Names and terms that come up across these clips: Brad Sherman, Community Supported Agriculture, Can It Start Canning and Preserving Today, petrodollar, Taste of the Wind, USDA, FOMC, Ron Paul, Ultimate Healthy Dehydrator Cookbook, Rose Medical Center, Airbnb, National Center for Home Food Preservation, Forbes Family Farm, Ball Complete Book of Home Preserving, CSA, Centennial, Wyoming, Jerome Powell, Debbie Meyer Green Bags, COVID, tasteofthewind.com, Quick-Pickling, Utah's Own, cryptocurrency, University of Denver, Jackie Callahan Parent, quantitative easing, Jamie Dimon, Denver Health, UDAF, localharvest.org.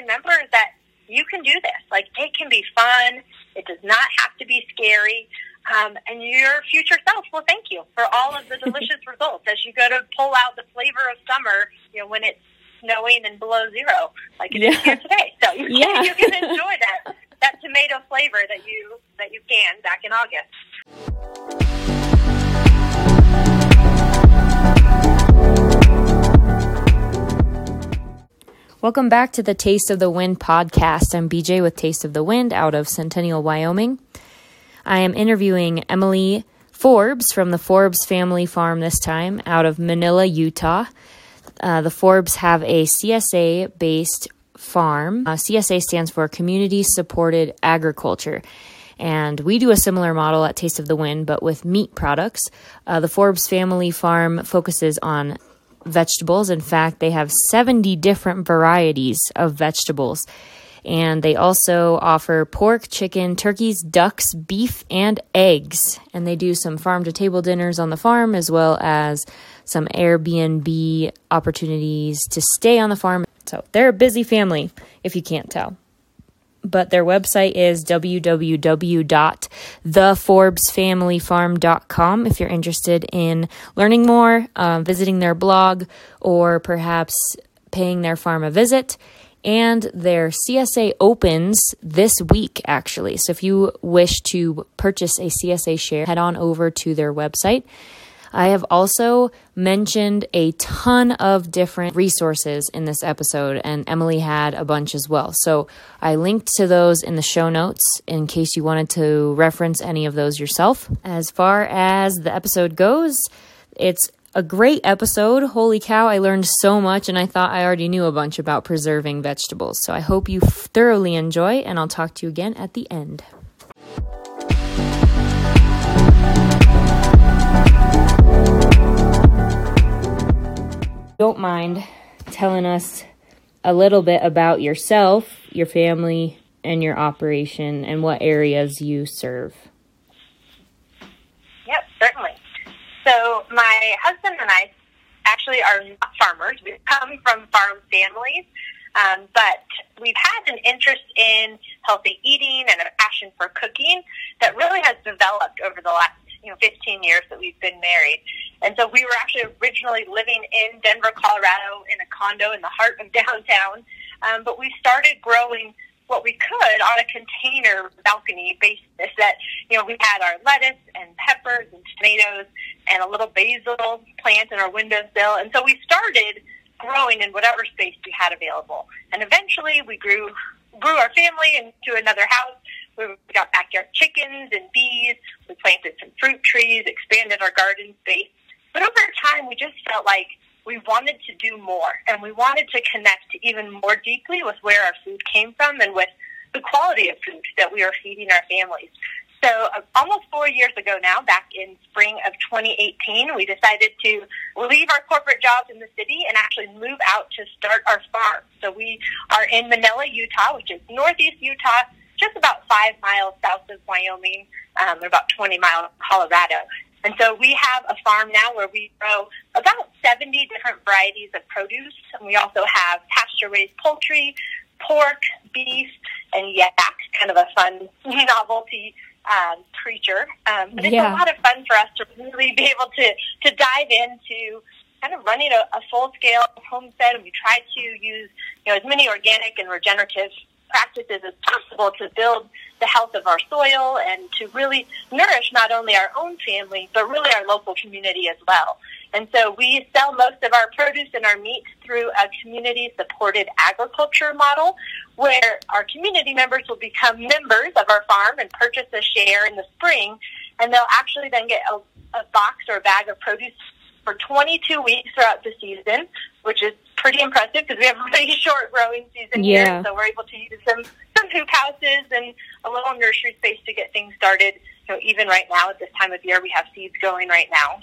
remember that you can do this. Like, it can be fun. It does not have to be scary. And your future self will thank you for all of the delicious results as you go to pull out the flavor of summer, you know, when it's snowing and below zero, like it is here today. So you can enjoy that tomato flavor that you can back in August. Welcome back to the Taste of the Wind podcast. I'm BJ with Taste of the Wind out of Centennial, Wyoming. I am interviewing Emily Forbes from the Forbes Family Farm this time out of Manila, Utah. The Forbes have a CSA-based farm. CSA stands for Community Supported Agriculture. And we do a similar model at Taste of the Wind, but with meat products. The Forbes Family Farm focuses on vegetables. In fact, they have 70 different varieties of vegetables. And they also offer pork, chicken, turkeys, ducks, beef, and eggs. And they do some farm-to-table dinners on the farm, as well as some Airbnb opportunities to stay on the farm. So they're a busy family, if you can't tell. But their website is www.theforbesfamilyfarm.com if you're interested in learning more, visiting their blog, or perhaps paying their farm a visit. And their CSA opens this week, actually. So if you wish to purchase a CSA share, head on over to their website. I have also mentioned a ton of different resources in this episode, and Emily had a bunch as well. So I linked to those in the show notes in case you wanted to reference any of those yourself. As far as the episode goes, it's a great episode. Holy cow, I learned so much, and I thought I already knew a bunch about preserving vegetables. So I hope you thoroughly enjoy, and I'll talk to you again at the end. Don't mind telling us a little bit about yourself, your family, and your operation, and what areas you serve. Yep, certainly. So my husband and I actually are not farmers. We come from farm families, but we've had an interest in healthy eating and a passion for cooking that really has developed over the last 15 years that we've been married. And so we were actually originally living in Denver, Colorado, in a condo in the heart of downtown. But we started growing what we could on a container balcony basis that, we had our lettuce and peppers and tomatoes and a little basil plant in our windowsill. And so we started growing in whatever space we had available. And eventually we grew our family into another house. We got backyard chickens and bees. We planted some fruit trees, expanded our garden space. But over time, we just felt like we wanted to do more, and we wanted to connect even more deeply with where our food came from and with the quality of food that we were feeding our families. So almost 4 years ago now, back in spring of 2018, we decided to leave our corporate jobs in the city and actually move out to start our farm. So we are in Manila, Utah, which is northeast Utah, just about 5 miles south of Wyoming, and about 20 miles from Colorado. And so we have a farm now where we grow about 70 different varieties of produce, and we also have pasture-raised poultry, pork, beef, and yak, kind of a fun novelty creature. But it's a lot of fun for us to really be able to dive into kind of running a full-scale homestead, and we try to use as many organic and regenerative practices as possible to build the health of our soil and to really nourish not only our own family, but really our local community as well. And so we sell most of our produce and our meat through a community-supported agriculture model where our community members will become members of our farm and purchase a share in the spring, and they'll actually then get a box or a bag of produce for 22 weeks throughout the season, which is pretty impressive because we have a pretty short growing season here, so we're able to use some hoop houses and a little nursery space to get things started. So even right now at this time of year, we have seeds going right now.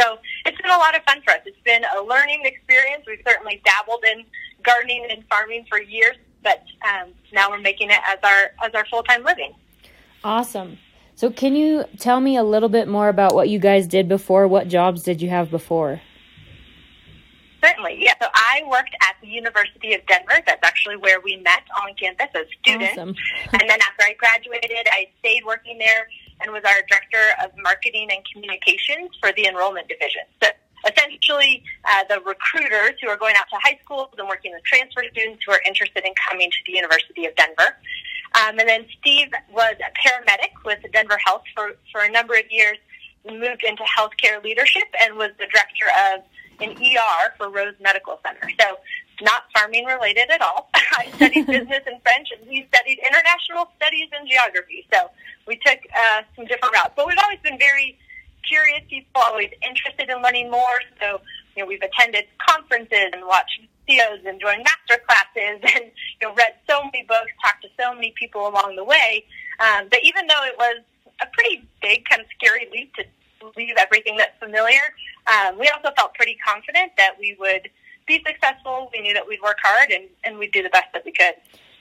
So it's been a lot of fun for us. It's been a learning experience. We've certainly dabbled in gardening and farming for years, but now we're making it as our full-time living. Awesome. So can you tell me a little bit more about what you guys did before? What jobs did you have before? Certainly. Yeah, so I worked at the University of Denver. That's actually where we met on campus as students. Awesome. And then after I graduated, I stayed working there and was our director of marketing and communications for the enrollment division. So essentially, the recruiters who are going out to high schools and working with transfer students who are interested in coming to the University of Denver. And then Steve was a paramedic with Denver Health for a number of years, moved into healthcare leadership, and was the director of an ER for Rose Medical Center. So not farming related at all. I studied business and French, and he studied international studies and geography. So we took some different routes. But we've always been very curious people, always interested in learning more. So, you know, we've attended conferences and watched videos and joined master classes and, you know, read so many books, talked to so many people along the way. But even though it was a pretty big, kind of scary leap to leave everything that's familiar, we also felt pretty confident that we would be successful. We knew that we'd work hard and we'd do the best that we could.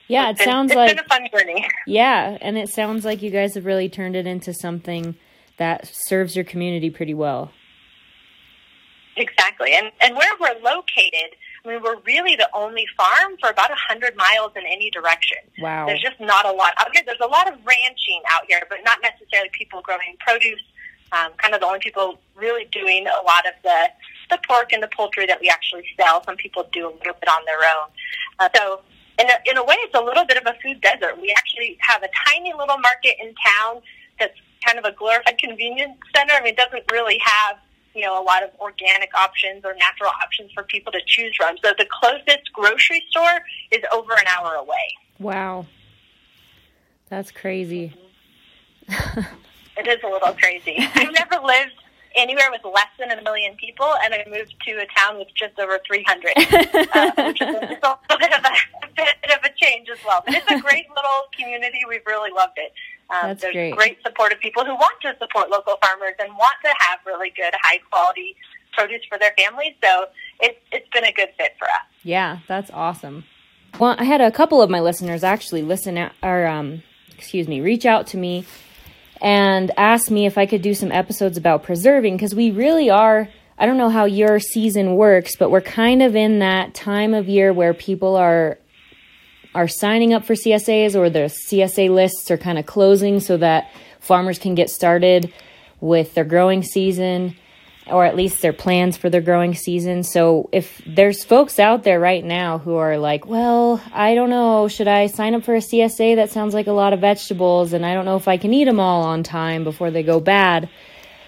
Yeah, it sounds like it's been a fun journey. Yeah, and it sounds like you guys have really turned it into something that serves your community pretty well. Exactly. And where we're located, I mean, we're really the only farm for about 100 miles in any direction. Wow. There's just not a lot out here. There's a lot of ranching out here, but not necessarily people growing produce. Kind of the only people really doing a lot of the pork and the poultry that we actually sell. Some people do a little bit on their own. So in a way, it's a little bit of a food desert. We actually have a tiny little market in town that's kind of a glorified convenience center. I mean, it doesn't really have, you know, a lot of organic options or natural options for people to choose from. So the closest grocery store is over an hour away. Wow. That's crazy. Mm-hmm. It is a little crazy. I've never lived anywhere with less than 1 million people, and I moved to a town with just over 300, which is a bit of a change as well. But it's a great little community. We've really loved it. There's great support of people who want to support local farmers and want to have really good, high-quality produce for their families. So it's been a good fit for us. Yeah, that's awesome. Well, I had a couple of my listeners actually reach out to me and asked me if I could do some episodes about preserving, because we really are, I don't know how your season works, but we're kind of in that time of year where people are signing up for CSAs, or their CSA lists are kind of closing so that farmers can get started with their growing season, or at least their plans for their growing season. So if there's folks out there right now who are like, well, I don't know, should I sign up for a CSA? That sounds like a lot of vegetables, and I don't know if I can eat them all on time before they go bad.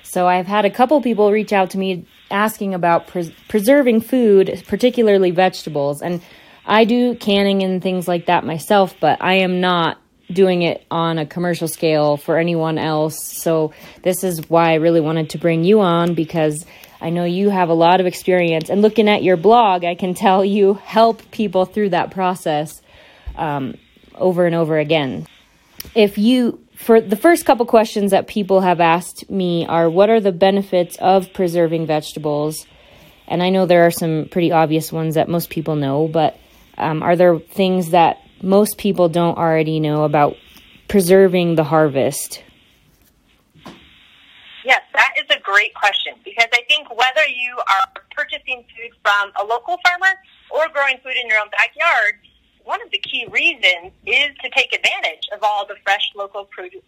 So I've had a couple people reach out to me asking about preserving food, particularly vegetables. And I do canning and things like that myself, but I am not doing it on a commercial scale for anyone else. So this is why I really wanted to bring you on, because I know you have a lot of experience, and looking at your blog, I can tell you help people through that process over and over again. For the first couple questions that people have asked me are, what are the benefits of preserving vegetables? And I know there are some pretty obvious ones that most people know, but are there things that most people don't already know about preserving the harvest? Yes, that is a great question, because I think whether you are purchasing food from a local farmer or growing food in your own backyard, one of the key reasons is to take advantage of all the fresh local produce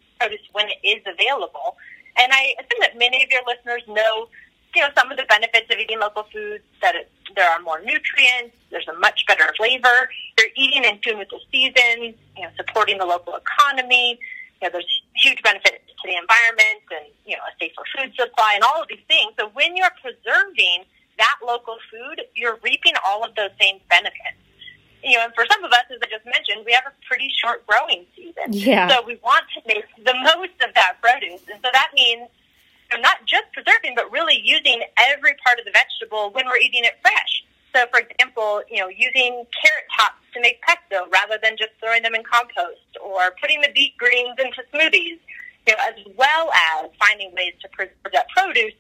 when it is available. And I assume that many of your listeners know, you know, some of the benefits of eating local foods, that there are more nutrients, there's a much better flavor, you're eating in tune with the season, you know, supporting the local economy, you know, there's huge benefits to the environment and, you know, a safer food supply and all of these things. So when you're preserving that local food, you're reaping all of those same benefits. You know, and for some of us, as I just mentioned, we have a pretty short growing season. Yeah. So we want to make the most of that produce. And so that means not just preserving, but really using every part of the vegetable when we're eating it fresh. So, for example, you know, using carrot tops to make pesto rather than just throwing them in compost, or putting the beet greens into smoothies, you know, as well as finding ways to preserve that produce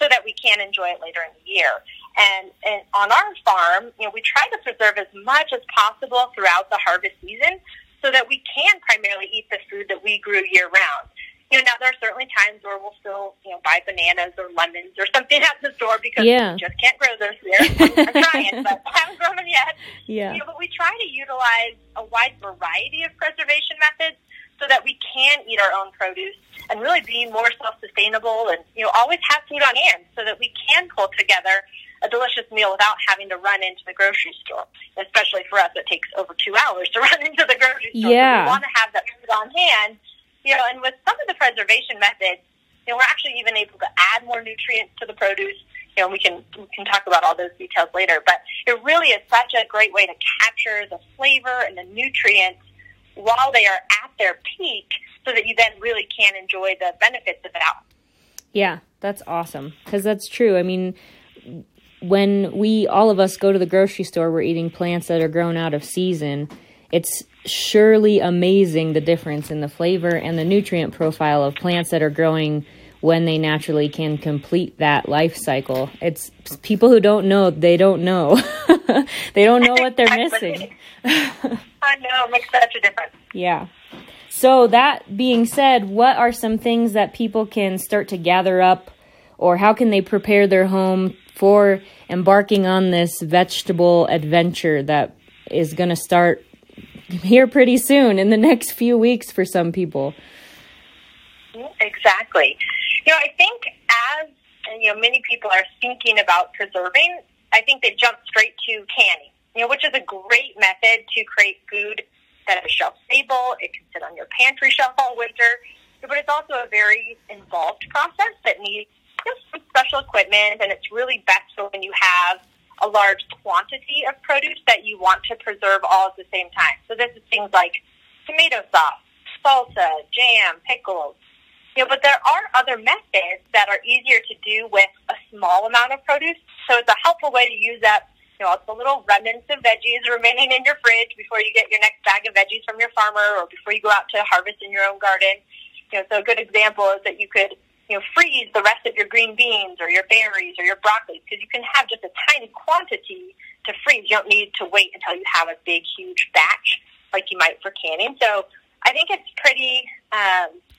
so that we can enjoy it later in the year. And on our farm, you know, we try to preserve as much as possible throughout the harvest season so that we can primarily eat the food that we grew year round. you know, now there are certainly times where we'll still, you know, buy bananas or lemons or something at the store because we just can't grow those here. I'm trying, but I haven't grown them yet. Yeah. You know, but we try to utilize a wide variety of preservation methods so that we can eat our own produce and really be more self-sustainable and, you know, always have food on hand so that we can pull together a delicious meal without having to run into the grocery store. Especially for us, it takes over 2 hours to run into the grocery store. Yeah. So we want to have that food on hand. You know, and with some of the preservation methods, you know, we're actually even able to add more nutrients to the produce. You know, we can talk about all those details later. But it really is such a great way to capture the flavor and the nutrients while they are at their peak so that you then really can enjoy the benefits of it out. Yeah, that's awesome, because that's true. I mean, when all of us go to the grocery store, we're eating plants that are grown out of season. It's surely amazing the difference in the flavor and the nutrient profile of plants that are growing when they naturally can complete that life cycle. It's people who don't know, they don't know. They don't know what they're missing. I know, it makes such a difference. Yeah. So that being said, what are some things that people can start to gather up, or how can they prepare their home for embarking on this vegetable adventure that is going to start here pretty soon in the next few weeks for some people? Exactly. You know, I think as you know, many people are thinking about preserving, I think they jump straight to canning, you know, which is a great method to create food that is shelf stable. It can sit on your pantry shelf all winter, but it's also a very involved process that needs some special equipment, and it's really best for when you have a large quantity of produce that you want to preserve all at the same time. So this is things like tomato sauce, salsa, jam, pickles. You know, but there are other methods that are easier to do with a small amount of produce. So it's a helpful way to use up, you know, the little remnants of veggies remaining in your fridge before you get your next bag of veggies from your farmer or before you go out to harvest in your own garden. You know, so a good example is that you could, you know, freeze the rest of your green beans or your berries or your broccoli, because you can have just a tiny quantity to freeze. You don't need to wait until you have a big, huge batch like you might for canning. So I think it's pretty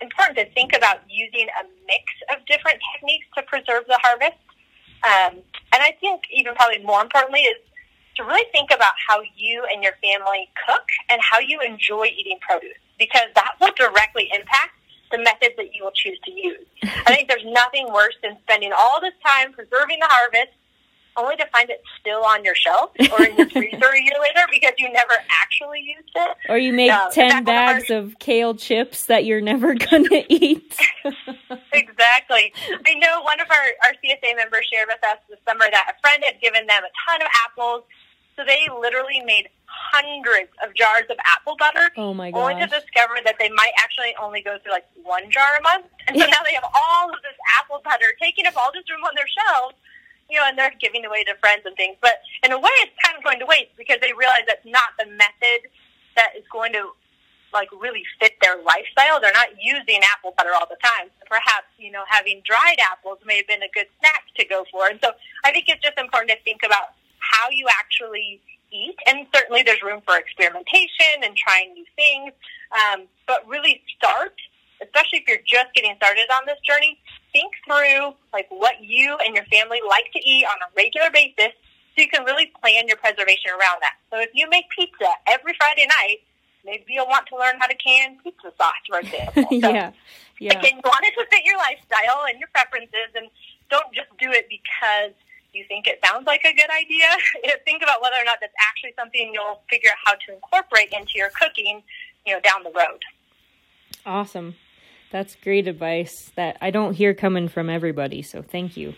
important to think about using a mix of different techniques to preserve the harvest. And I think even probably more importantly is to really think about how you and your family cook and how you enjoy eating produce, because that will directly impact the methods that you will choose to use. I think there's nothing worse than spending all this time preserving the harvest only to find it still on your shelf or in your freezer a year later because you never actually used it. Or you make 10 bags of kale chips that you're never going to eat. Exactly. I know one of our CSA members shared with us this summer that a friend had given them a ton of apples, so they literally made hundreds of jars of apple butter. Oh my gosh. Only to discover that they might actually only go through like one jar a month. And so now they have all of this apple butter taking up all this room on their shelves, you know, and they're giving away to friends and things. But in a way, it's kind of going to waste because they realize that's not the method that is going to like really fit their lifestyle. They're not using apple butter all the time. So perhaps, you know, having dried apples may have been a good snack to go for. And so I think it's just important to think about how you actually eat, and certainly there's room for experimentation and trying new things, but really start, especially if you're just getting started on this journey, think through like what you and your family like to eat on a regular basis so you can really plan your preservation around that. So if you make pizza every Friday night, maybe you'll want to learn how to can pizza sauce, for example. So, again, you want it to fit your lifestyle and your preferences, and don't just do it because you think it sounds like a good idea. Think about whether or not that's actually something you'll figure out how to incorporate into your cooking, you know, down the road. Awesome. That's great advice that I don't hear coming from everybody, so thank you.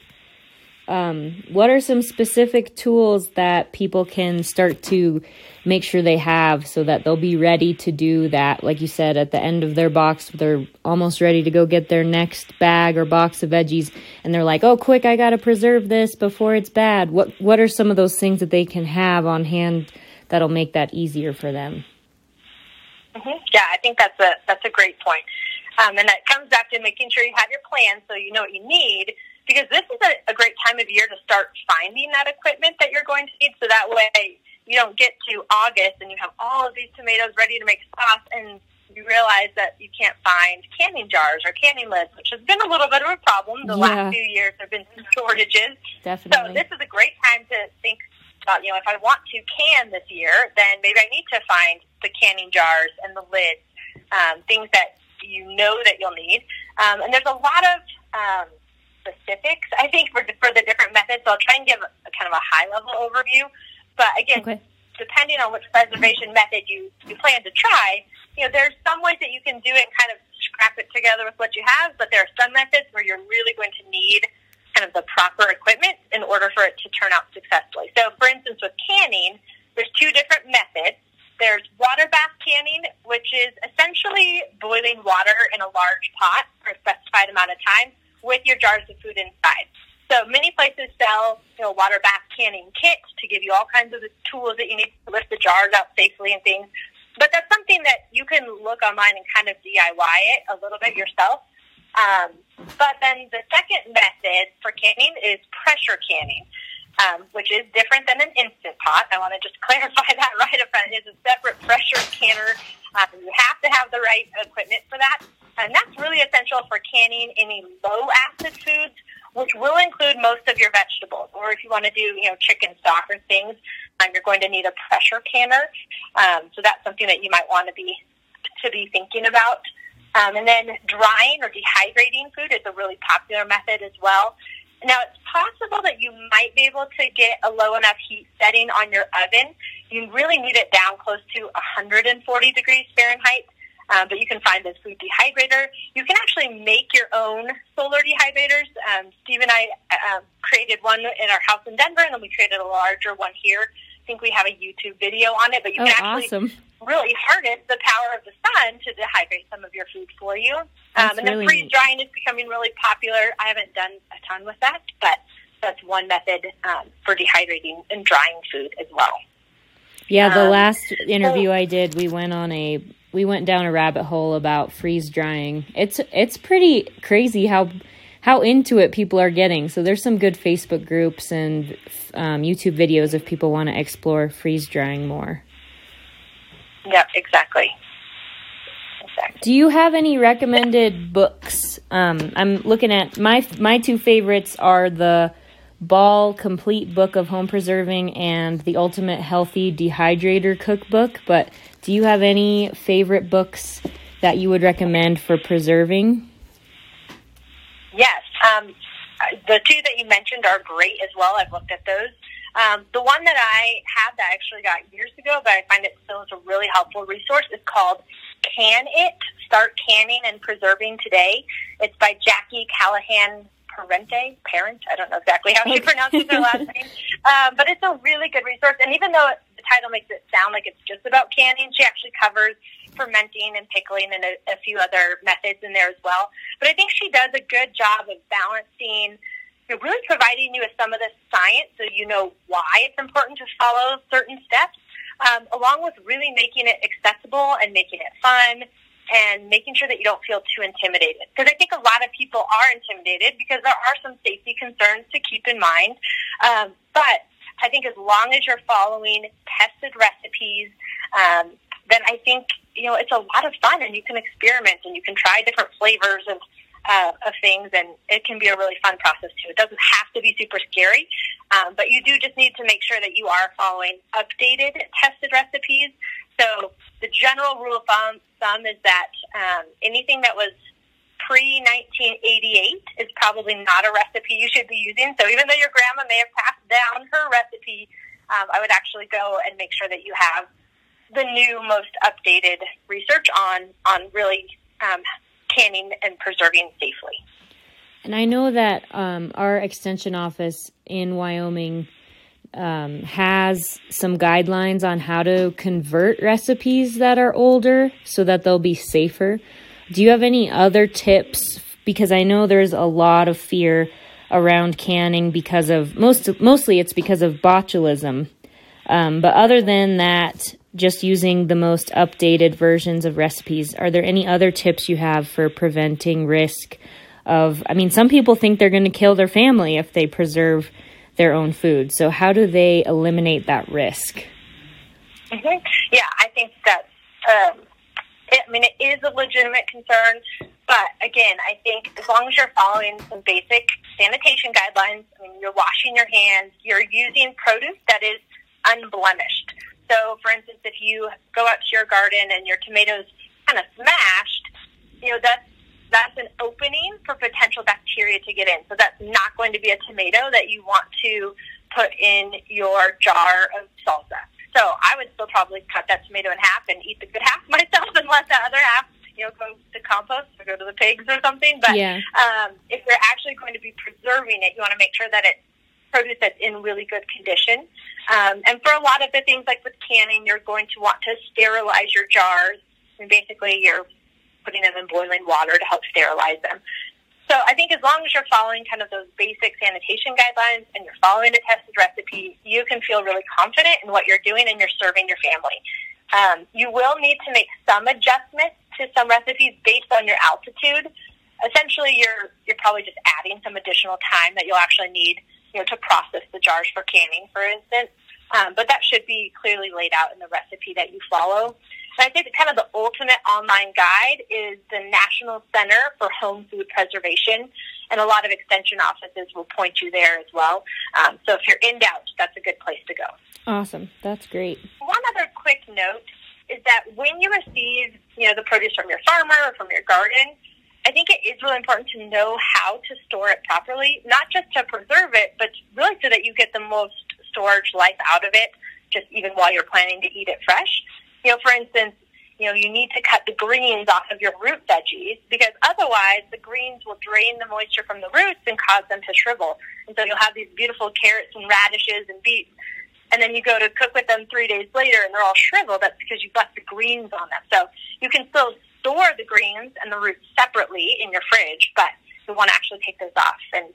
What are some specific tools that people can start to make sure they have so that they'll be ready to do that? Like you said, at the end of their box, they're almost ready to go get their next bag or box of veggies, and they're like, oh, quick, I got to preserve this before it's bad. What are some of those things that they can have on hand that'll make that easier for them? Mm-hmm. Yeah, I think that's a great point. And that comes back to making sure you have your plan so you know what you need, because this is a great time of year to start finding that equipment that you're going to need, so that way you don't get to August and you have all of these tomatoes ready to make sauce and you realize that you can't find canning jars or canning lids, which has been a little bit of a problem. The last few years there have been some shortages. Definitely. So this is a great time to think about, you know, if I want to can this year, then maybe I need to find the canning jars and the lids, things that you know that you'll need. And there's a lot of specifics, I think, for the different methods. So I'll try and give a kind of a high-level overview. But, again, depending on which preservation method you plan to try, you know, there's some ways that you can do it and kind of scrap it together with what you have, but there are some methods where you're really going to need kind of the proper equipment in order for it to turn out successfully. So, for instance, with canning, there's two different methods. There's water bath canning, which is essentially boiling water in a large pot for a specified amount of time with your jars of food inside. So many places sell, you know, water bath canning kits to give you all kinds of the tools that you need to lift the jars out safely and things. But that's something that you can look online and kind of DIY it a little bit yourself. But then the second method for canning is pressure canning, which is different than an instant pot. I want to just clarify that right up front. It's a separate pressure canner. You have to have the right equipment for that. And that's really essential for canning any low-acid foods, which will include most of your vegetables. Or if you want to do, you know, chicken stock or things, you're going to need a pressure canner. So that's something that you might want to be thinking about. And then drying or dehydrating food is a really popular method as well. Now, it's possible that you might be able to get a low enough heat setting on your oven. You really need it down close to 140 degrees Fahrenheit. But you can find this food dehydrator. You can actually make your own solar dehydrators. Steve and I created one in our house in Denver, and then we created a larger one here. I think we have a YouTube video on it, but you can actually really harness the power of the sun to dehydrate some of your food for you. And then freeze drying is becoming really popular. I haven't done a ton with that, but that's one method for dehydrating and drying food as well. Yeah, the last interview I did, we went down a rabbit hole about freeze drying. It's pretty crazy how into it people are getting. So there's some good Facebook groups and YouTube videos if people want to explore freeze drying more. Yeah, exactly. Do you have any recommended books? I'm looking at my two favorites are the Ball Complete Book of Home Preserving and the Ultimate Healthy Dehydrator Cookbook, but do you have any favorite books that you would recommend for preserving? Yes. The two that you mentioned are great as well. I've looked at those. The one that I have that I actually got years ago, but I find it still is a really helpful resource, is called Can It Start Canning and Preserving Today. It's by Jackie Callahan Parent. I don't know exactly how she pronounces her last name. But it's a really good resource. And even though the title makes it sound like it's just about canning, she actually covers fermenting and pickling and a few other methods in there as well. But I think she does a good job of balancing, you know, really providing you with some of the science so you know why it's important to follow certain steps, along with really making it accessible and making it fun, and making sure that you don't feel too intimidated. Because I think a lot of people are intimidated because there are some safety concerns to keep in mind. But I think as long as you're following tested recipes, then I think, you know, it's a lot of fun and you can experiment and you can try different flavors of things, and it can be a really fun process too. It doesn't have to be super scary, but you do just need to make sure that you are following updated tested recipes. So the general rule of thumb is that anything that was pre-1988 is probably not a recipe you should be using. So even though your grandma may have passed down her recipe, I would actually go and make sure that you have the new, most updated research on really canning and preserving safely. And I know that our extension office in Wyoming has some guidelines on how to convert recipes that are older so that they'll be safer. Do you have any other tips? Because I know there's a lot of fear around canning because of mostly it's because of botulism. But other than that, just using the most updated versions of recipes, are there any other tips you have for preventing risk of, I mean, some people think they're going to kill their family if they preserve their own food. So how do they eliminate that risk? Mm-hmm. Yeah, I think that's it is a legitimate concern, but again, I think as long as you're following some basic sanitation guidelines, I mean, you're washing your hands, you're using produce that is unblemished. So, for instance, if you go out to your garden and your tomatoes kind of smashed, you know, that's an opening for potential bacteria to get in. So that's not going to be a tomato that you want to put in your jar of salsa. So I would still probably cut that tomato in half and eat the good half myself and let the other half, you know, go to compost or go to the pigs or something. But if you're actually going to be preserving it, you want to make sure that it's produce that's in really good condition. And for a lot of the things, like with canning, you're going to want to sterilize your jars. And basically, you're putting them in boiling water to help sterilize them. So I think as long as you're following kind of those basic sanitation guidelines and you're following a tested recipe, you can feel really confident in what you're doing and you're serving your family. You will need to make some adjustments to some recipes based on your altitude. Essentially, you're probably just adding some additional time that you'll actually need, you know, to process the jars for canning, for instance. But that should be clearly laid out in the recipe that you follow. And I think kind of the ultimate online guide is the National Center for Home Food Preservation, and a lot of extension offices will point you there as well. So if you're in doubt, that's a good place to go. Awesome. That's great. One other quick note is that when you receive, you know, the produce from your farmer or from your garden, I think it is really important to know how to store it properly, not just to preserve it, but really so that you get the most storage life out of it, just even while you're planning to eat it fresh. You know, for instance, you know, you need to cut the greens off of your root veggies because otherwise the greens will drain the moisture from the roots and cause them to shrivel. And so you'll have these beautiful carrots and radishes and beets, and then you go to cook with them 3 days later and they're all shriveled. That's because you've left the greens on them. So you can still store the greens and the roots separately in your fridge, but you want to actually take those off. And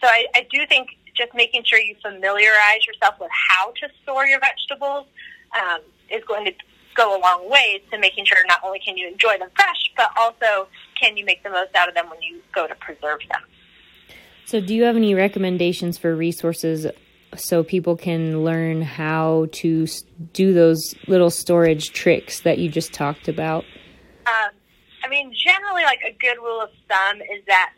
so I do think just making sure you familiarize yourself with how to store your vegetables is going to go a long way to making sure not only can you enjoy them fresh, but also can you make the most out of them when you go to preserve them. So do you have any recommendations for resources so people can learn how to do those little storage tricks that you just talked about? I mean, generally, like, a good rule of thumb is that,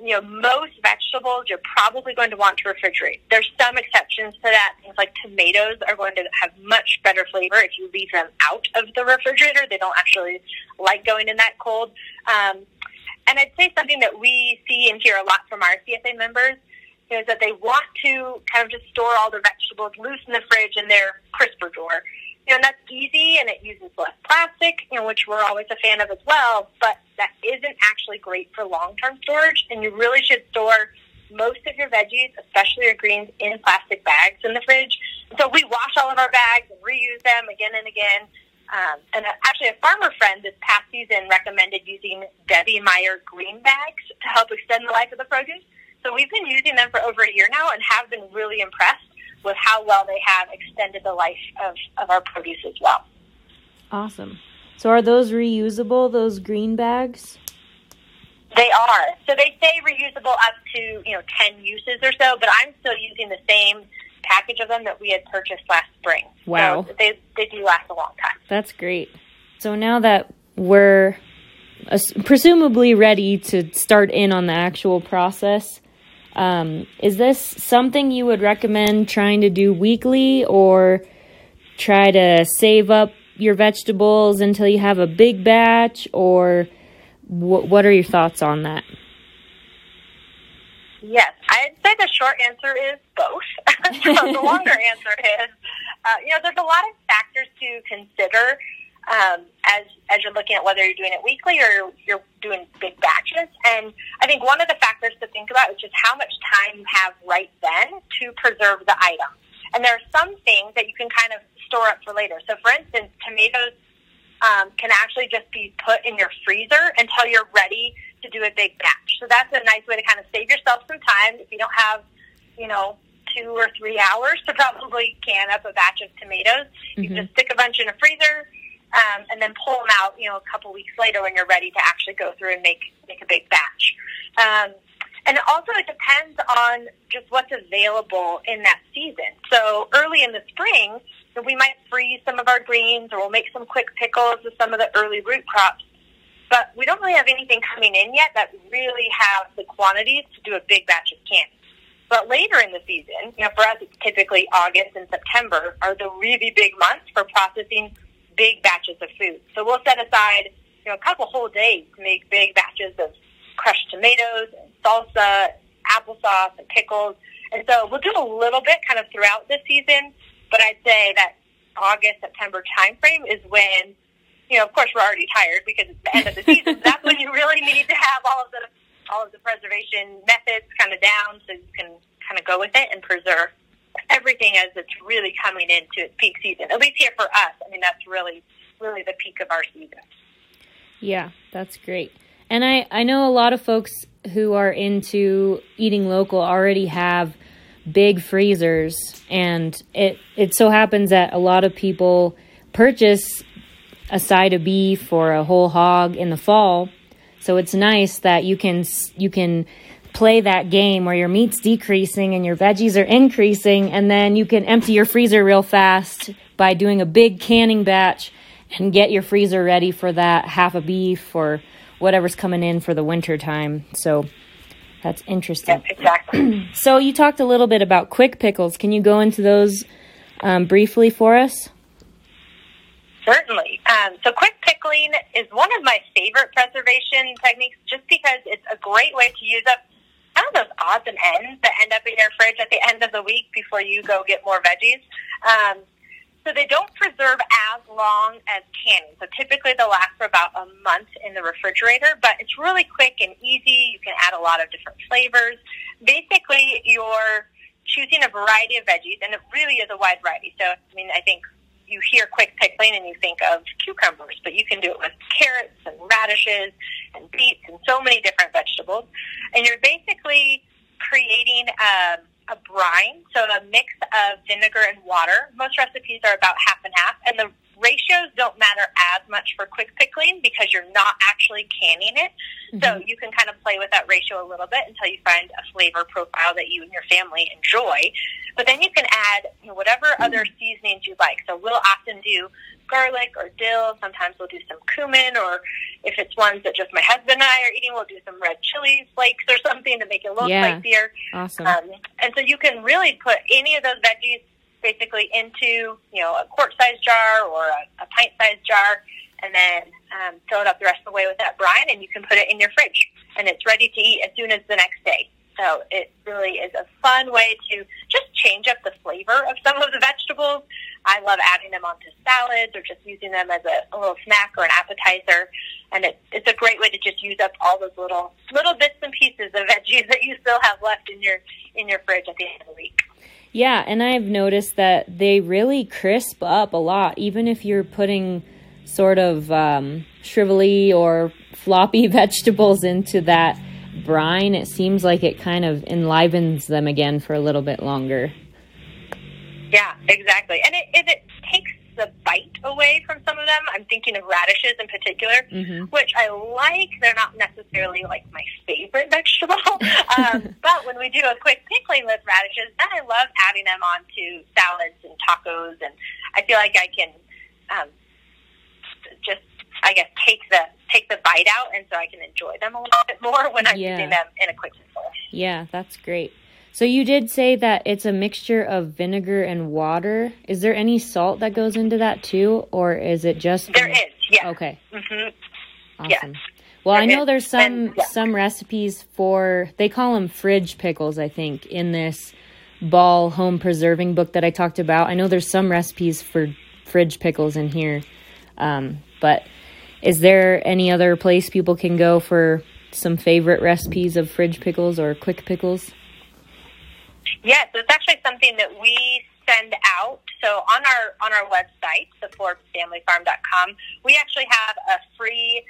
you know, most vegetables you're probably going to want to refrigerate. There's some exceptions to that. Things like tomatoes are going to have much better flavor if you leave them out of the refrigerator. They don't actually like going in that cold. And I'd say something that we see and hear a lot from our CSA members is that they want to kind of just store all their vegetables loose in the fridge in their crisper drawer. You know, and that's easy, and it uses less plastic, you know, which we're always a fan of as well, but that isn't actually great for long-term storage, and you really should store most of your veggies, especially your greens, in plastic bags in the fridge. So we wash all of our bags and reuse them again and again. And actually, a farmer friend this past season recommended using Debbie Meyer Green Bags to help extend the life of the produce. So we've been using them for over a year now and have been really impressed with how well they have extended the life of our produce as well. Awesome. So are those reusable, those green bags? They are. So they say reusable up to, you know, 10 uses or so, but I'm still using the same package of them that we had purchased last spring. Wow. So they do last a long time. That's great. So now that we're presumably ready to start in on the actual process, is this something you would recommend trying to do weekly, or try to save up your vegetables until you have a big batch, or what are your thoughts on that? Yes, I'd say the short answer is both. So the longer answer is, you know, there's a lot of factors to consider as you're looking at whether you're doing it weekly or you're doing big batches. And I think one of the factors to think about is just how much time you have right then to preserve the item. And there are some things that you can kind of store up for later. So, for instance, tomatoes can actually just be put in your freezer until you're ready to do a big batch. So that's a nice way to kind of save yourself some time if you don't have, you know, 2 or 3 hours to probably can up a batch of tomatoes. Mm-hmm. You can just stick a bunch in a freezer and then pull them out, you know, a couple weeks later when you're ready to actually go through and make a big batch. And also it depends on just what's available in that season. So early in the spring, So we might freeze some of our greens, or we'll make some quick pickles with some of the early root crops. But we don't really have anything coming in yet that really have the quantities to do a big batch of canning. But later in the season, you know, for us it's typically August and September are the really big months for processing big batches of food. So we'll set aside, you know, a couple whole days to make big batches of crushed tomatoes and salsa, applesauce and pickles. And so we'll do a little bit kind of throughout the season, but I'd say that August, September timeframe is when, you know, of course we're already tired because it's the end of the season. So that's when you really need to have all of the preservation methods kind of down so you can kind of go with it and preserve everything as it's really coming into its peak season. At least here for us, I mean, that's really, really the peak of our season. Yeah, that's great. And I know a lot of folks who are into eating local already have big freezers, and it so happens that a lot of people purchase a side of beef or a whole hog in the fall. So it's nice that you can play that game where your meat's decreasing and your veggies are increasing, and then you can empty your freezer real fast by doing a big canning batch and get your freezer ready for that half a beef or whatever's coming in for the winter time. So that's interesting. Yep, exactly. So you talked a little bit about quick pickles. Can you go into those briefly for us? Certainly. So quick pickling is one of my favorite preservation techniques just because it's a great way to use up kind of those odds and ends that end up in your fridge at the end of the week before you go get more veggies. So they don't preserve as long as canning. So typically they'll last for about a month in the refrigerator, but it's really quick and easy. You can add a lot of different flavors. Basically, you're choosing a variety of veggies, and it really is a wide variety. So, I mean, I think you hear quick pickling and you think of cucumbers, but you can do it with carrots and radishes and beets and so many different vegetables. And you're basically creating a brine, so a mix of vinegar and water. Most recipes are about half and half, and the ratios don't matter as much for quick pickling because you're not actually canning it. Mm-hmm. So you can kind of play with that ratio a little bit until you find a flavor profile that you and your family enjoy. But then you can add, you know, whatever other seasonings you like. So we'll often do garlic or dill. Sometimes we'll do some cumin, or if it's ones that just my husband and I are eating, we'll do some red chili flakes or something to make it a little spicier. Awesome. And so you can really put any of those veggies basically into, you know, a quart-sized jar or a pint-sized jar, and then fill it up the rest of the way with that brine, and you can put it in your fridge, and it's ready to eat as soon as the next day. So it really is a fun way to just change up the flavor of some of the vegetables. I love adding them onto salads or just using them as a little snack or an appetizer, and it's a great way to just use up all those little bits and pieces of veggies that you still have left in your fridge at the end of the week. Yeah, and I've noticed that they really crisp up a lot, even if you're putting sort of shrivelly or floppy vegetables into that brine. It seems like it kind of enlivens them again for a little bit longer. Yeah, exactly. And it takes the bite away from some of them. I'm thinking of radishes in particular, mm-hmm. which I like. They're not necessarily like my favorite vegetable. But when we do a quick pickling with radishes, then I love adding them onto salads and tacos. And I feel like I can take the bite out, and so I can enjoy them a little bit more when I'm using them in a quick pickle. Yeah, that's great. So you did say that it's a mixture of vinegar and water. Is there any salt that goes into that too, or is it just... There is, yeah. Okay. Mm-hmm. Awesome. Yeah. Well, I know there's some recipes for, they call them fridge pickles, I think, in this Ball Home Preserving book that I talked about. I know there's some recipes for fridge pickles in here, but is there any other place people can go for some favorite recipes of fridge pickles or quick pickles? Yeah, so it's actually something that we send out. So on our website, theforbesfamilyfarm.com, we actually have a free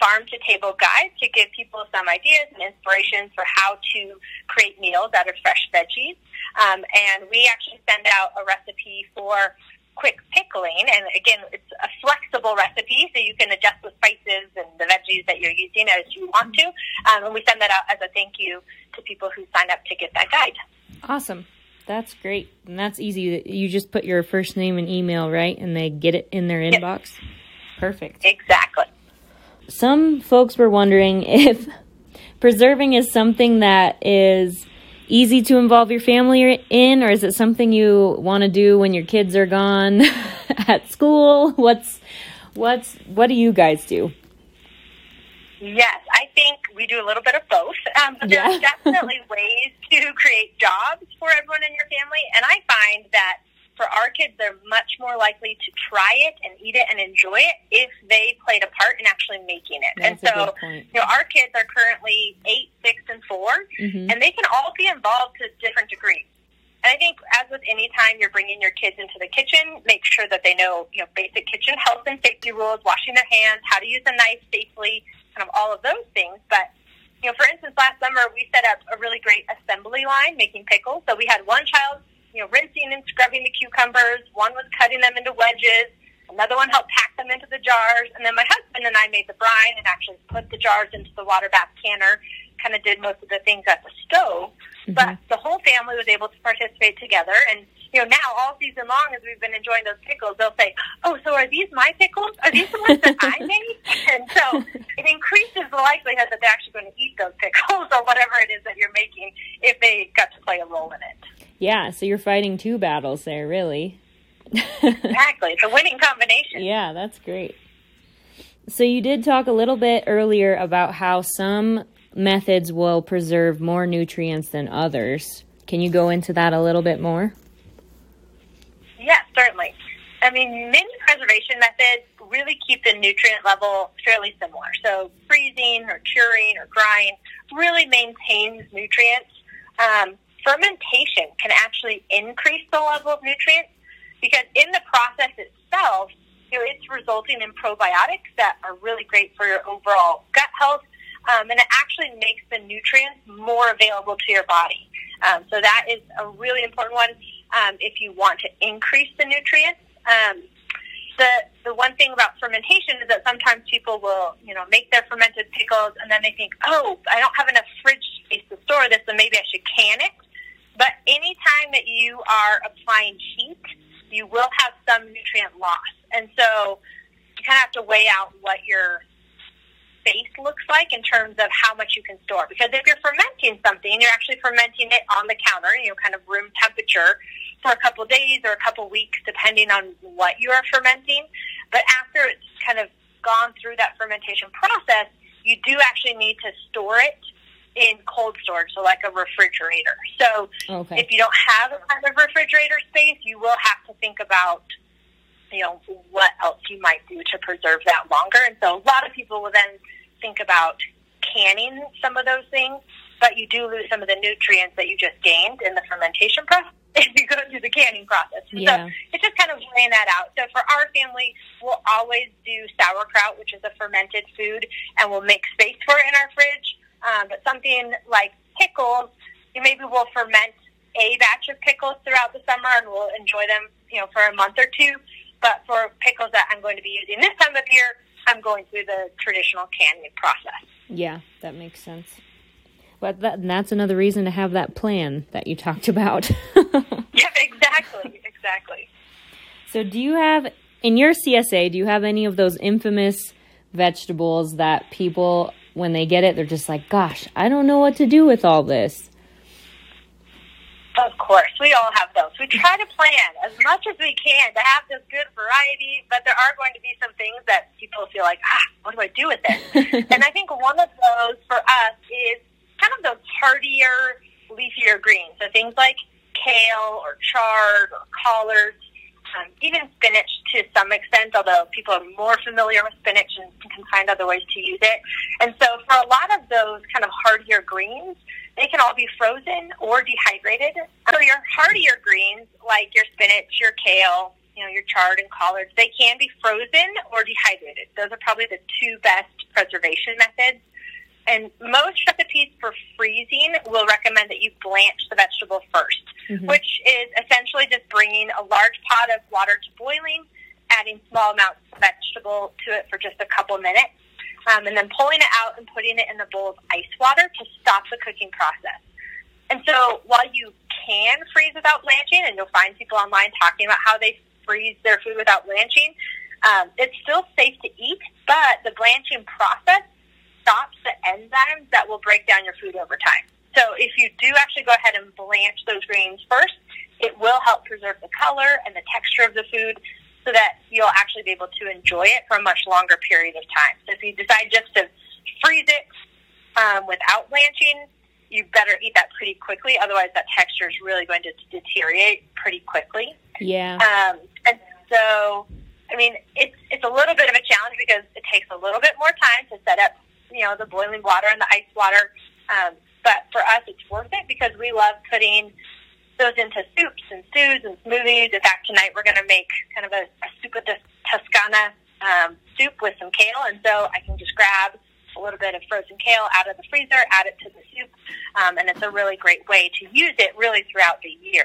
farm-to-table guide to give people some ideas and inspiration for how to create meals out of fresh veggies. And we actually send out a recipe for quick pickling, and again, it's a flexible recipe, so you can adjust the spices and the veggies that you're using as you want to, and we send that out as a thank you to people who sign up to get that guide. Awesome. That's great. And that's easy. You just put your first name and email, right? And they get it in their inbox. Yep. Perfect. Exactly. Some folks were wondering if preserving is something that is easy to involve your family in, or is it something you want to do when your kids are gone at school? What do you guys do? Yes, I think we do a little bit of both. There's definitely ways to create jobs for everyone in your family, and I find that for our kids, they're much more likely to try it and eat it and enjoy it if they played a part in actually making it. That's and so, you know, our kids are currently 8, 6, and 4, mm-hmm. and they can all be involved to different degrees. And I think, as with any time you're bringing your kids into the kitchen, make sure that they know, you know, basic kitchen health and safety rules, washing their hands, how to use a knife safely, kind of all of those things. But, you know, for instance, last summer we set up a really great assembly line making pickles. So we had one child, you know, rinsing and scrubbing the cucumbers. One was cutting them into wedges. Another one helped pack them into the jars. And then my husband and I made the brine and actually put the jars into the water bath canner, kind of did most of the things at the stove. Mm-hmm. But the whole family was able to participate together. And, you know, now all season long as we've been enjoying those pickles, they'll say, oh, so are these my pickles? Are these the ones that I made? And so it increases the likelihood that they're actually going to eat those pickles or whatever it is that you're making if they got to play a role in it. Yeah, so you're fighting two battles there, really. Exactly. It's a winning combination. Yeah, that's great. So you did talk a little bit earlier about how some methods will preserve more nutrients than others. Can you go into that a little bit more? Yeah, certainly. I mean, many preservation methods really keep the nutrient level fairly similar. So freezing or curing or drying really maintains nutrients. Fermentation can actually increase the level of nutrients because in the process itself, you know, it's resulting in probiotics that are really great for your overall gut health, and it actually makes the nutrients more available to your body. So that is a really important one if you want to increase the nutrients. The one thing about fermentation is that sometimes people will, you know, make their fermented pickles and then they think, oh, I don't have enough fridge space to store this, so maybe I should can it. But any time that you are applying heat, you will have some nutrient loss. And so you kind of have to weigh out what your space looks like in terms of how much you can store. Because if you're fermenting something, you're actually fermenting it on the counter, you know, kind of room temperature for a couple of days or a couple of weeks, depending on what you are fermenting. But after it's kind of gone through that fermentation process, you do actually need to store it in cold storage, so like a refrigerator. So if you don't have a kind of refrigerator space, you will have to think about, you know, what else you might do to preserve that longer. And so a lot of people will then think about canning some of those things, but you do lose some of the nutrients that you just gained in the fermentation process if you go through the canning process. Yeah. So it's just kind of weighing that out. So for our family, we'll always do sauerkraut, which is a fermented food, and we'll make space for it in our fridge. But something like pickles, you maybe we'll ferment a batch of pickles throughout the summer and we'll enjoy them, you know, for a month or two. But for pickles that I'm going to be using this time of year, I'm going through the traditional canning process. Yeah, that makes sense. Well, that's another reason to have that plan that you talked about. Yeah, exactly. So do you have, in your CSA, do you have any of those infamous vegetables that people, when they get it, they're just like, gosh, I don't know what to do with all this? Of course, we all have those. We try to plan as much as we can to have this good variety, but there are going to be some things that people feel like, what do I do with this? And I think one of those for us is kind of those hardier, leafier greens. So things like kale or chard or collards, even spinach to some extent, although people are more familiar with spinach and can find other ways to use it. And so for a lot of those kind of hardier greens, they can all be frozen or dehydrated. So your hardier greens, like your spinach, your kale, you know, your chard and collards, they can be frozen or dehydrated. Those are probably the two best preservation methods. And most recipes for freezing will recommend that you blanch the vegetable first, mm-hmm. which is essentially just bringing a large pot of water to boiling, adding small amounts of vegetable to it for just a couple minutes, and then pulling it out and putting it in a bowl of ice water to stop the cooking process. And so while you can freeze without blanching, and you'll find people online talking about how they freeze their food without blanching. It's still safe to eat, but the blanching process stops the enzymes that will break down your food over time. So if you do actually go ahead and blanch those greens first, it will help preserve the color and the texture of the food so that you'll actually be able to enjoy it for a much longer period of time. So if you decide just to freeze it without blanching, you better eat that pretty quickly. Otherwise, that texture is really going to deteriorate pretty quickly. Yeah. And so, I mean, it's a little bit of a challenge because it takes a little bit more time to set up, you know, the boiling water and the ice water. But for us, it's worth it because we love putting those into soups and stews and smoothies. In fact, tonight we're going to make kind of a soup of Toscana soup with some kale. And so I can just grab a little bit of frozen kale out of the freezer, add it to the soup, and it's a really great way to use it really throughout the year.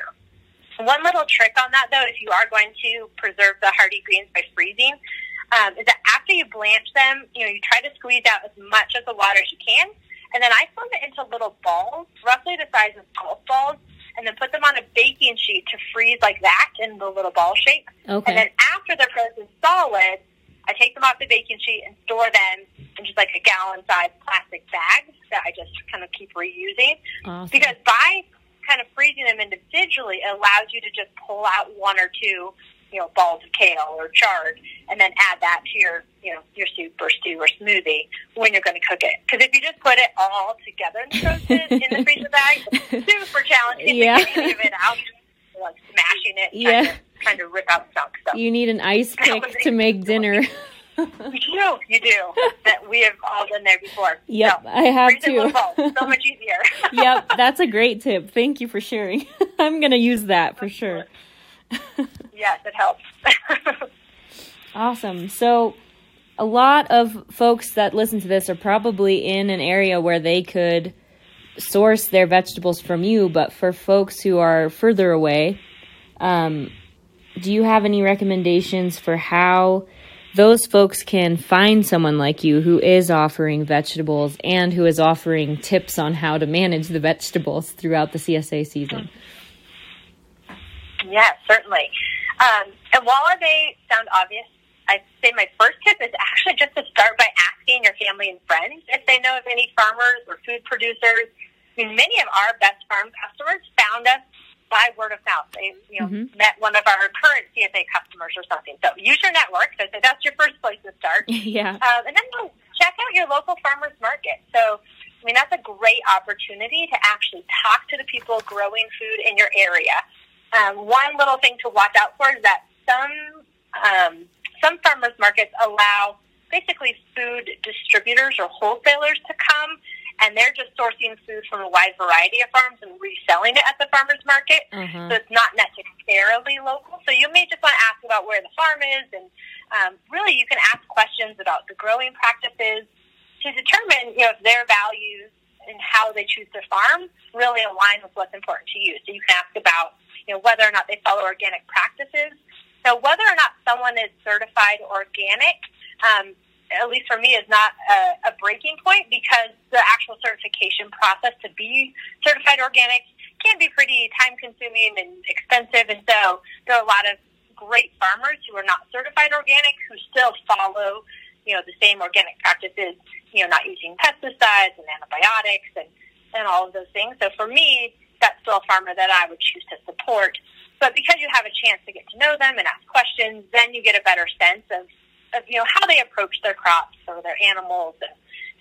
One little trick on that, though, if you are going to preserve the hardy greens by freezing, is that after you blanch them, you know, you try to squeeze out as much of the water as you can, and then I form it into little balls, roughly the size of golf balls, and then put them on a baking sheet to freeze like that in the little ball shape. Okay. And then after they're frozen solid, I take them off the baking sheet and store them in just like a gallon-sized plastic bag that I just kind of keep reusing. Awesome. Because by kind of freezing them individually, it allows you to just pull out one or two, you know, balls of kale or chard, and then add that to your, you know, your soup or stew or smoothie when you're going to cook it. Because if you just put it all together and toast it in the freezer bag, it's super challenging. Yeah. To get it out, like smashing it, yeah. trying to rip out stuff. So. You need an ice pick to make dinner. You do. That we have all done there before. Yep, so, I have too. So much easier. Yep, that's a great tip. Thank you for sharing. I'm going to use that for sure. Yes, it helps. Awesome. So a lot of folks that listen to this are probably in an area where they could source their vegetables from you, but for folks who are further away, do you have any recommendations for how those folks can find someone like you who is offering vegetables and who is offering tips on how to manage the vegetables throughout the CSA season? Yeah, certainly. And while it may sound obvious, I'd say my first tip is actually just to start by asking your family and friends if they know of any farmers or food producers. I mean, many of our best farm customers found us by word of mouth. They, you know, met one of our current CSA customers or something. So use your network. So that's your first place to start. Yeah. And then check out your local farmers market. So, I mean, that's a great opportunity to actually talk to the people growing food in your area. One little thing to watch out for is that some farmers markets allow basically food distributors or wholesalers to come, and they're just sourcing food from a wide variety of farms and reselling it at the farmers market. Mm-hmm. So it's not necessarily local. So you may just want to ask about where the farm is, and really you can ask questions about the growing practices to determine, you know, if their values and how they choose their farm really align with what's important to you. So you can ask about, you know, whether or not they follow organic practices. So whether or not someone is certified organic, at least for me, is not a breaking point, because the actual certification process to be certified organic can be pretty time-consuming and expensive. And so there are a lot of great farmers who are not certified organic who still follow, you know, the same organic practices, you know, not using pesticides and antibiotics and all of those things. So for me, that's still a farmer that I would choose to support. But because you have a chance to get to know them and ask questions, then you get a better sense of you know, how they approach their crops or their animals, and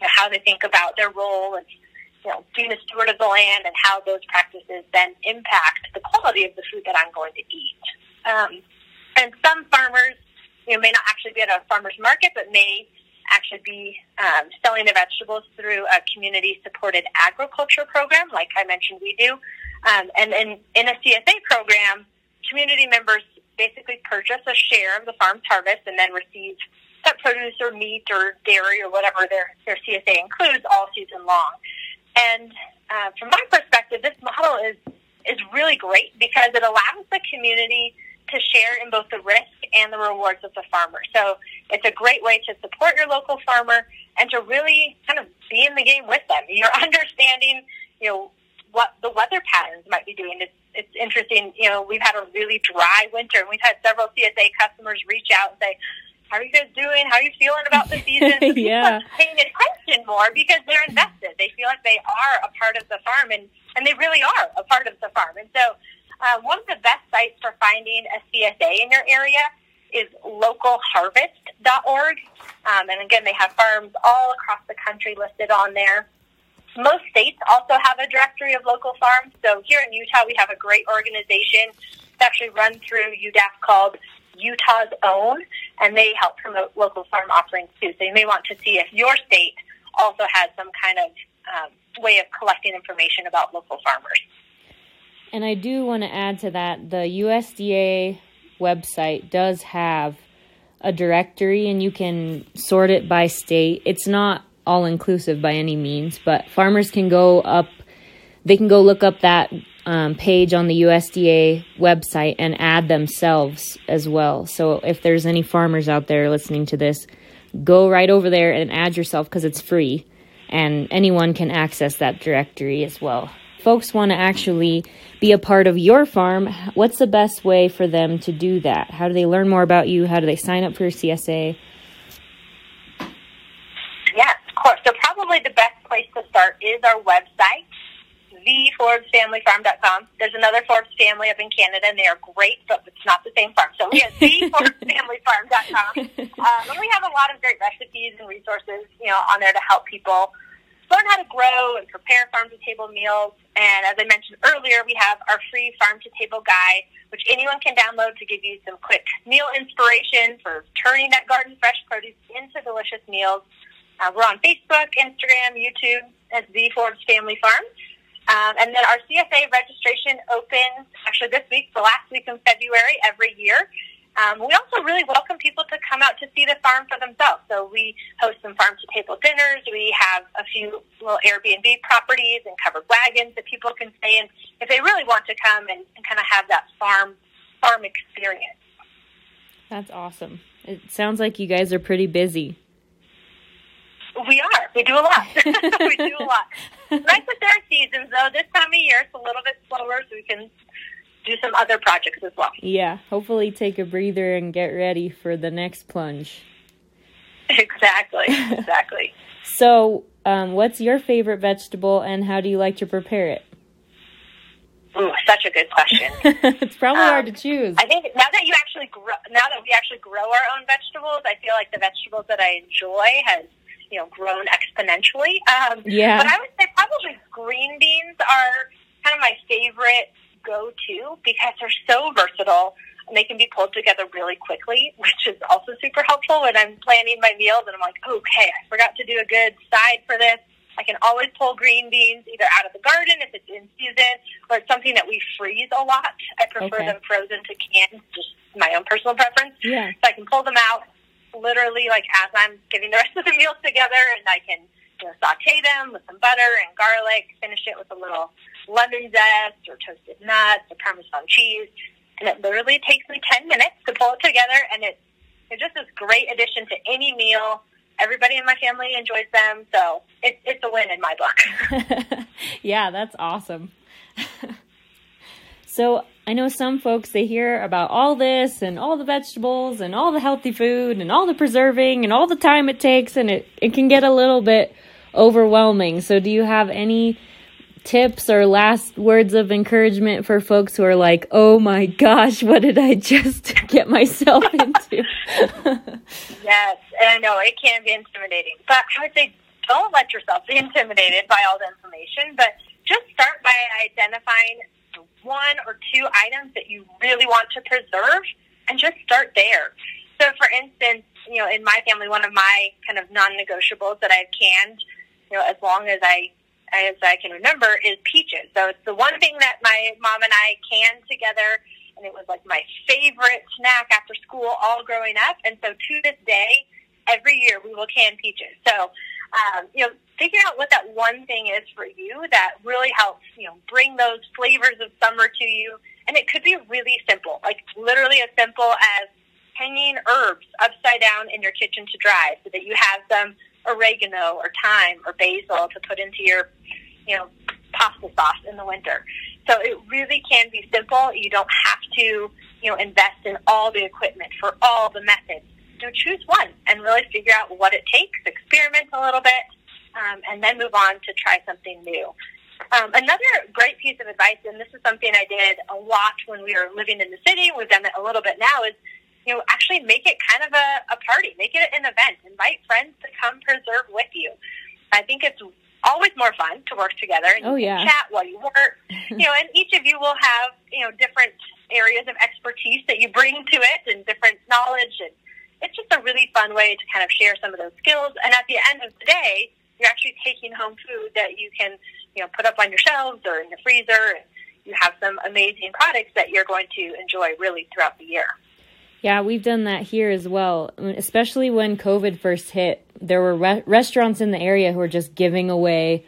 you know, how they think about their role and, you know, being a steward of the land, and how those practices then impact the quality of the food that I'm going to eat. And some farmers, you know, may not actually be at a farmer's market, but may actually be selling the vegetables through a community supported agriculture program, like I mentioned we do. And in a CSA program, community members basically purchase a share of the farm's harvest and then receive that produce or meat or dairy or whatever their CSA includes all season long. And from my perspective, this model is really great because it allows the community to share in both the risk and the rewards of the farmer. So it's a great way to support your local farmer and to really kind of be in the game with them. You're understanding, you know, what the weather patterns might be doing. It's, it's interesting, you know, we've had a really dry winter, and we've had several CSA customers reach out and say, how are you guys doing? How are you feeling about the season? So people are paying attention more because they're invested. They feel like they are a part of the farm, and they really are a part of the farm. And so one of the best sites for finding a CSA in your area is localharvest.org. And again, they have farms all across the country listed on there. Most states also have a directory of local farms. So here in Utah, we have a great organization. It's actually run through UDAF called Utah's Own, and they help promote local farm offerings too. So you may want to see if your state also has some kind of way of collecting information about local farmers. And I do want to add to that, the USDA website does have a directory, and you can sort it by state. It's not all-inclusive by any means, but farmers can go up, they can go look up that page on the USDA website and add themselves as well. So if there's any farmers out there listening to this, go right over there and add yourself, because it's free and anyone can access that directory as well. Folks want to actually be a part of your farm. What's the best way for them to do that? How do they learn more about you? How do they sign up for your CSA? Yes, of course. So probably the best place to start is our website, theforbesfamilyfarm.com. There's another Forbes family up in Canada, and they are great, but it's not the same farm. So we have theforbesfamilyfarm.com. And we have a lot of great recipes and resources, you know, on there to help people learn how to grow and prepare farm-to-table meals. And as I mentioned earlier, we have our free farm-to-table guide, which anyone can download to give you some quick meal inspiration for turning that garden fresh produce into delicious meals. We're on Facebook, Instagram, YouTube as The Forbes Family Farm. And then our CSA registration opens actually this week, the last week in February every year. We also really welcome people to come out to see the farm for themselves. So we host some farm-to-table dinners. We have a few little Airbnb properties and covered wagons that people can stay in if they really want to come and kind of have that farm experience. That's awesome. It sounds like you guys are pretty busy. We are. We do a lot. We do a lot. Nice with our seasons, though. This time of year, it's a little bit slower, so we can do some other projects as well. Yeah, hopefully take a breather and get ready for the next plunge. Exactly. So what's your favorite vegetable, and how do you like to prepare it? Ooh, such a good question. It's probably hard to choose. I think now that we actually grow our own vegetables, I feel like the vegetables that I enjoy has grown exponentially. But I would say probably green beans are kind of my favorite go-to because they're so versatile and they can be pulled together really quickly, which is also super helpful when I'm planning my meals and I'm like, okay, I forgot to do a good side for this. I can always pull green beans either out of the garden if it's in season, or it's something that we freeze a lot. I prefer them frozen to canned, just my own personal preference. Yeah. So I can pull them out literally like as I'm getting the rest of the meals together, and I can saute them with some butter and garlic, finish it with a little lemon zest or toasted nuts or Parmesan cheese, and it literally takes me 10 minutes to pull it together, and it's just this great addition to any meal. Everybody in my family enjoys them, so it's a win in my book. Yeah, that's awesome. So I know some folks, they hear about all this and all the vegetables and all the healthy food and all the preserving and all the time it takes, and it can get a little bit overwhelming. So do you have any tips or last words of encouragement for folks who are like, oh my gosh, what did I just get myself into? Yes, and I know it can be intimidating, but I would say don't let yourself be intimidated by all the information, but just start by identifying one or two items that you really want to preserve and just start there. So for instance, in my family, one of my kind of non-negotiables that I've canned, as long as I can remember, is peaches. So it's the one thing that my mom and I canned together, and it was like my favorite snack after school all growing up. And so to this day, every year we will can peaches. So, figure out what that one thing is for you that really helps, bring those flavors of summer to you. And it could be really simple, like literally as simple as hanging herbs upside down in your kitchen to dry so that you have some oregano or thyme or basil to put into your, pasta sauce in the winter. So it really can be simple. You don't have to, you know, invest in all the equipment for all the methods. So choose one and really figure out what it takes, experiment a little bit, and then move on to try something new. Another great piece of advice, and this is something I did a lot when we were living in the city, we've done it a little bit now, is, you know, actually make it kind of a party. Make it an event. Invite friends to come preserve with you. I think it's always more fun to work together and chat while you work. You know, and each of you will have, you know, different areas of expertise that you bring to it and different knowledge, and it's just a really fun way to kind of share some of those skills. And at the end of the day, you're actually taking home food that you can, you know, put up on your shelves or in the freezer, and you have some amazing products that you're going to enjoy really throughout the year. Yeah, we've done that here as well, especially when COVID first hit. There were restaurants in the area who were just giving away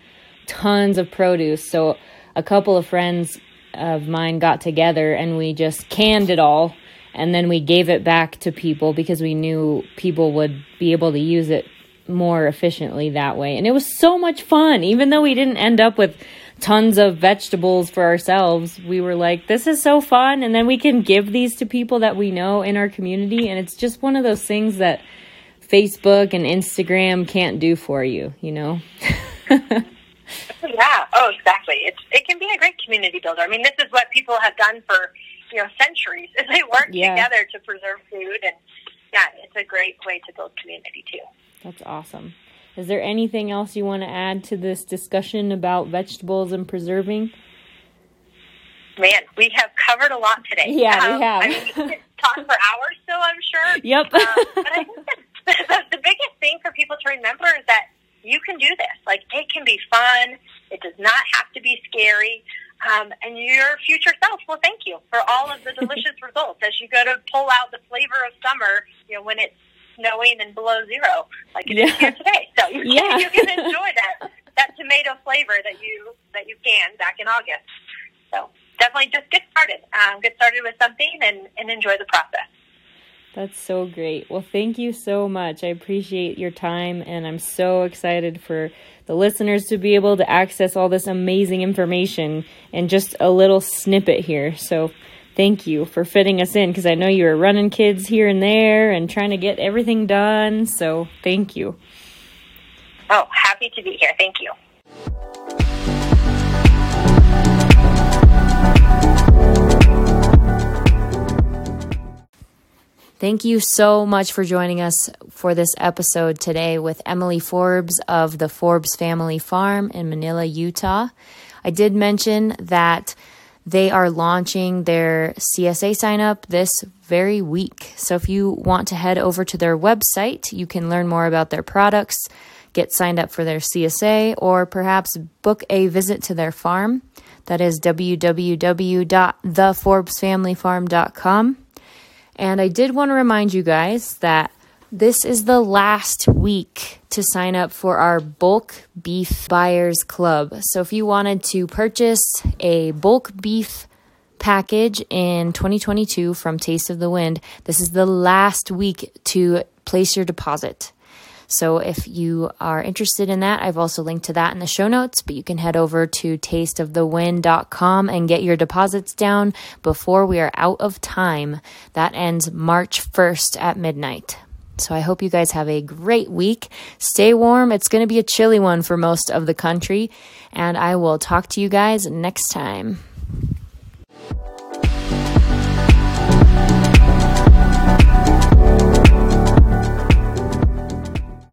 tons of produce. So a couple of friends of mine got together and we just canned it all, and then we gave it back to people because we knew people would be able to use it more efficiently that way. And it was so much fun. Even though we didn't end up with tons of vegetables for ourselves, we were like, this is so fun. And then we can give these to people that we know in our community. And it's just one of those things that Facebook and Instagram can't do for you, you know? Yeah. Oh, exactly. It can be a great community builder. I mean, this is what people have done for, you know, centuries, is they work together to preserve food. And yeah, it's a great way to build community too. That's awesome. Is there anything else you want to add to this discussion about vegetables and preserving? Man, we have covered a lot today. Yeah, we have. I mean, we could talk for hours still, I'm sure. Yep. But I think that the biggest thing for people to remember is that you can do this. Like, it can be fun. It does not have to be scary. And your future self will thank you for all of the delicious results as you go to pull out the flavor of summer, you know, when it's snowing and below zero, like it is here today. So you can enjoy that tomato flavor that you can back in August. So definitely just get started. Get started with something and enjoy the process. That's so great. Well, thank you so much. I appreciate your time, and I'm so excited for the listeners to be able to access all this amazing information and just a little snippet here. So thank you for fitting us in, because I know you were running kids here and there and trying to get everything done. So thank you. Oh, happy to be here. Thank you. Thank you so much for joining us for this episode today with Emily Forbes of the Forbes Family Farm in Manila, Utah. I did mention that they are launching their CSA sign-up this very week. So if you want to head over to their website, you can learn more about their products, get signed up for their CSA, or perhaps book a visit to their farm. That is www.theforbesfamilyfarm.com. And I did want to remind you guys that this is the last week to sign up for our Bulk Beef Buyers Club. So if you wanted to purchase a bulk beef package in 2022 from Taste of the Wind, this is the last week to place your deposit. So if you are interested in that, I've also linked to that in the show notes, but you can head over to tasteofthewind.com and get your deposits down before we are out of time. That ends March 1st at midnight. So I hope you guys have a great week. Stay warm. It's going to be a chilly one for most of the country. And I will talk to you guys next time.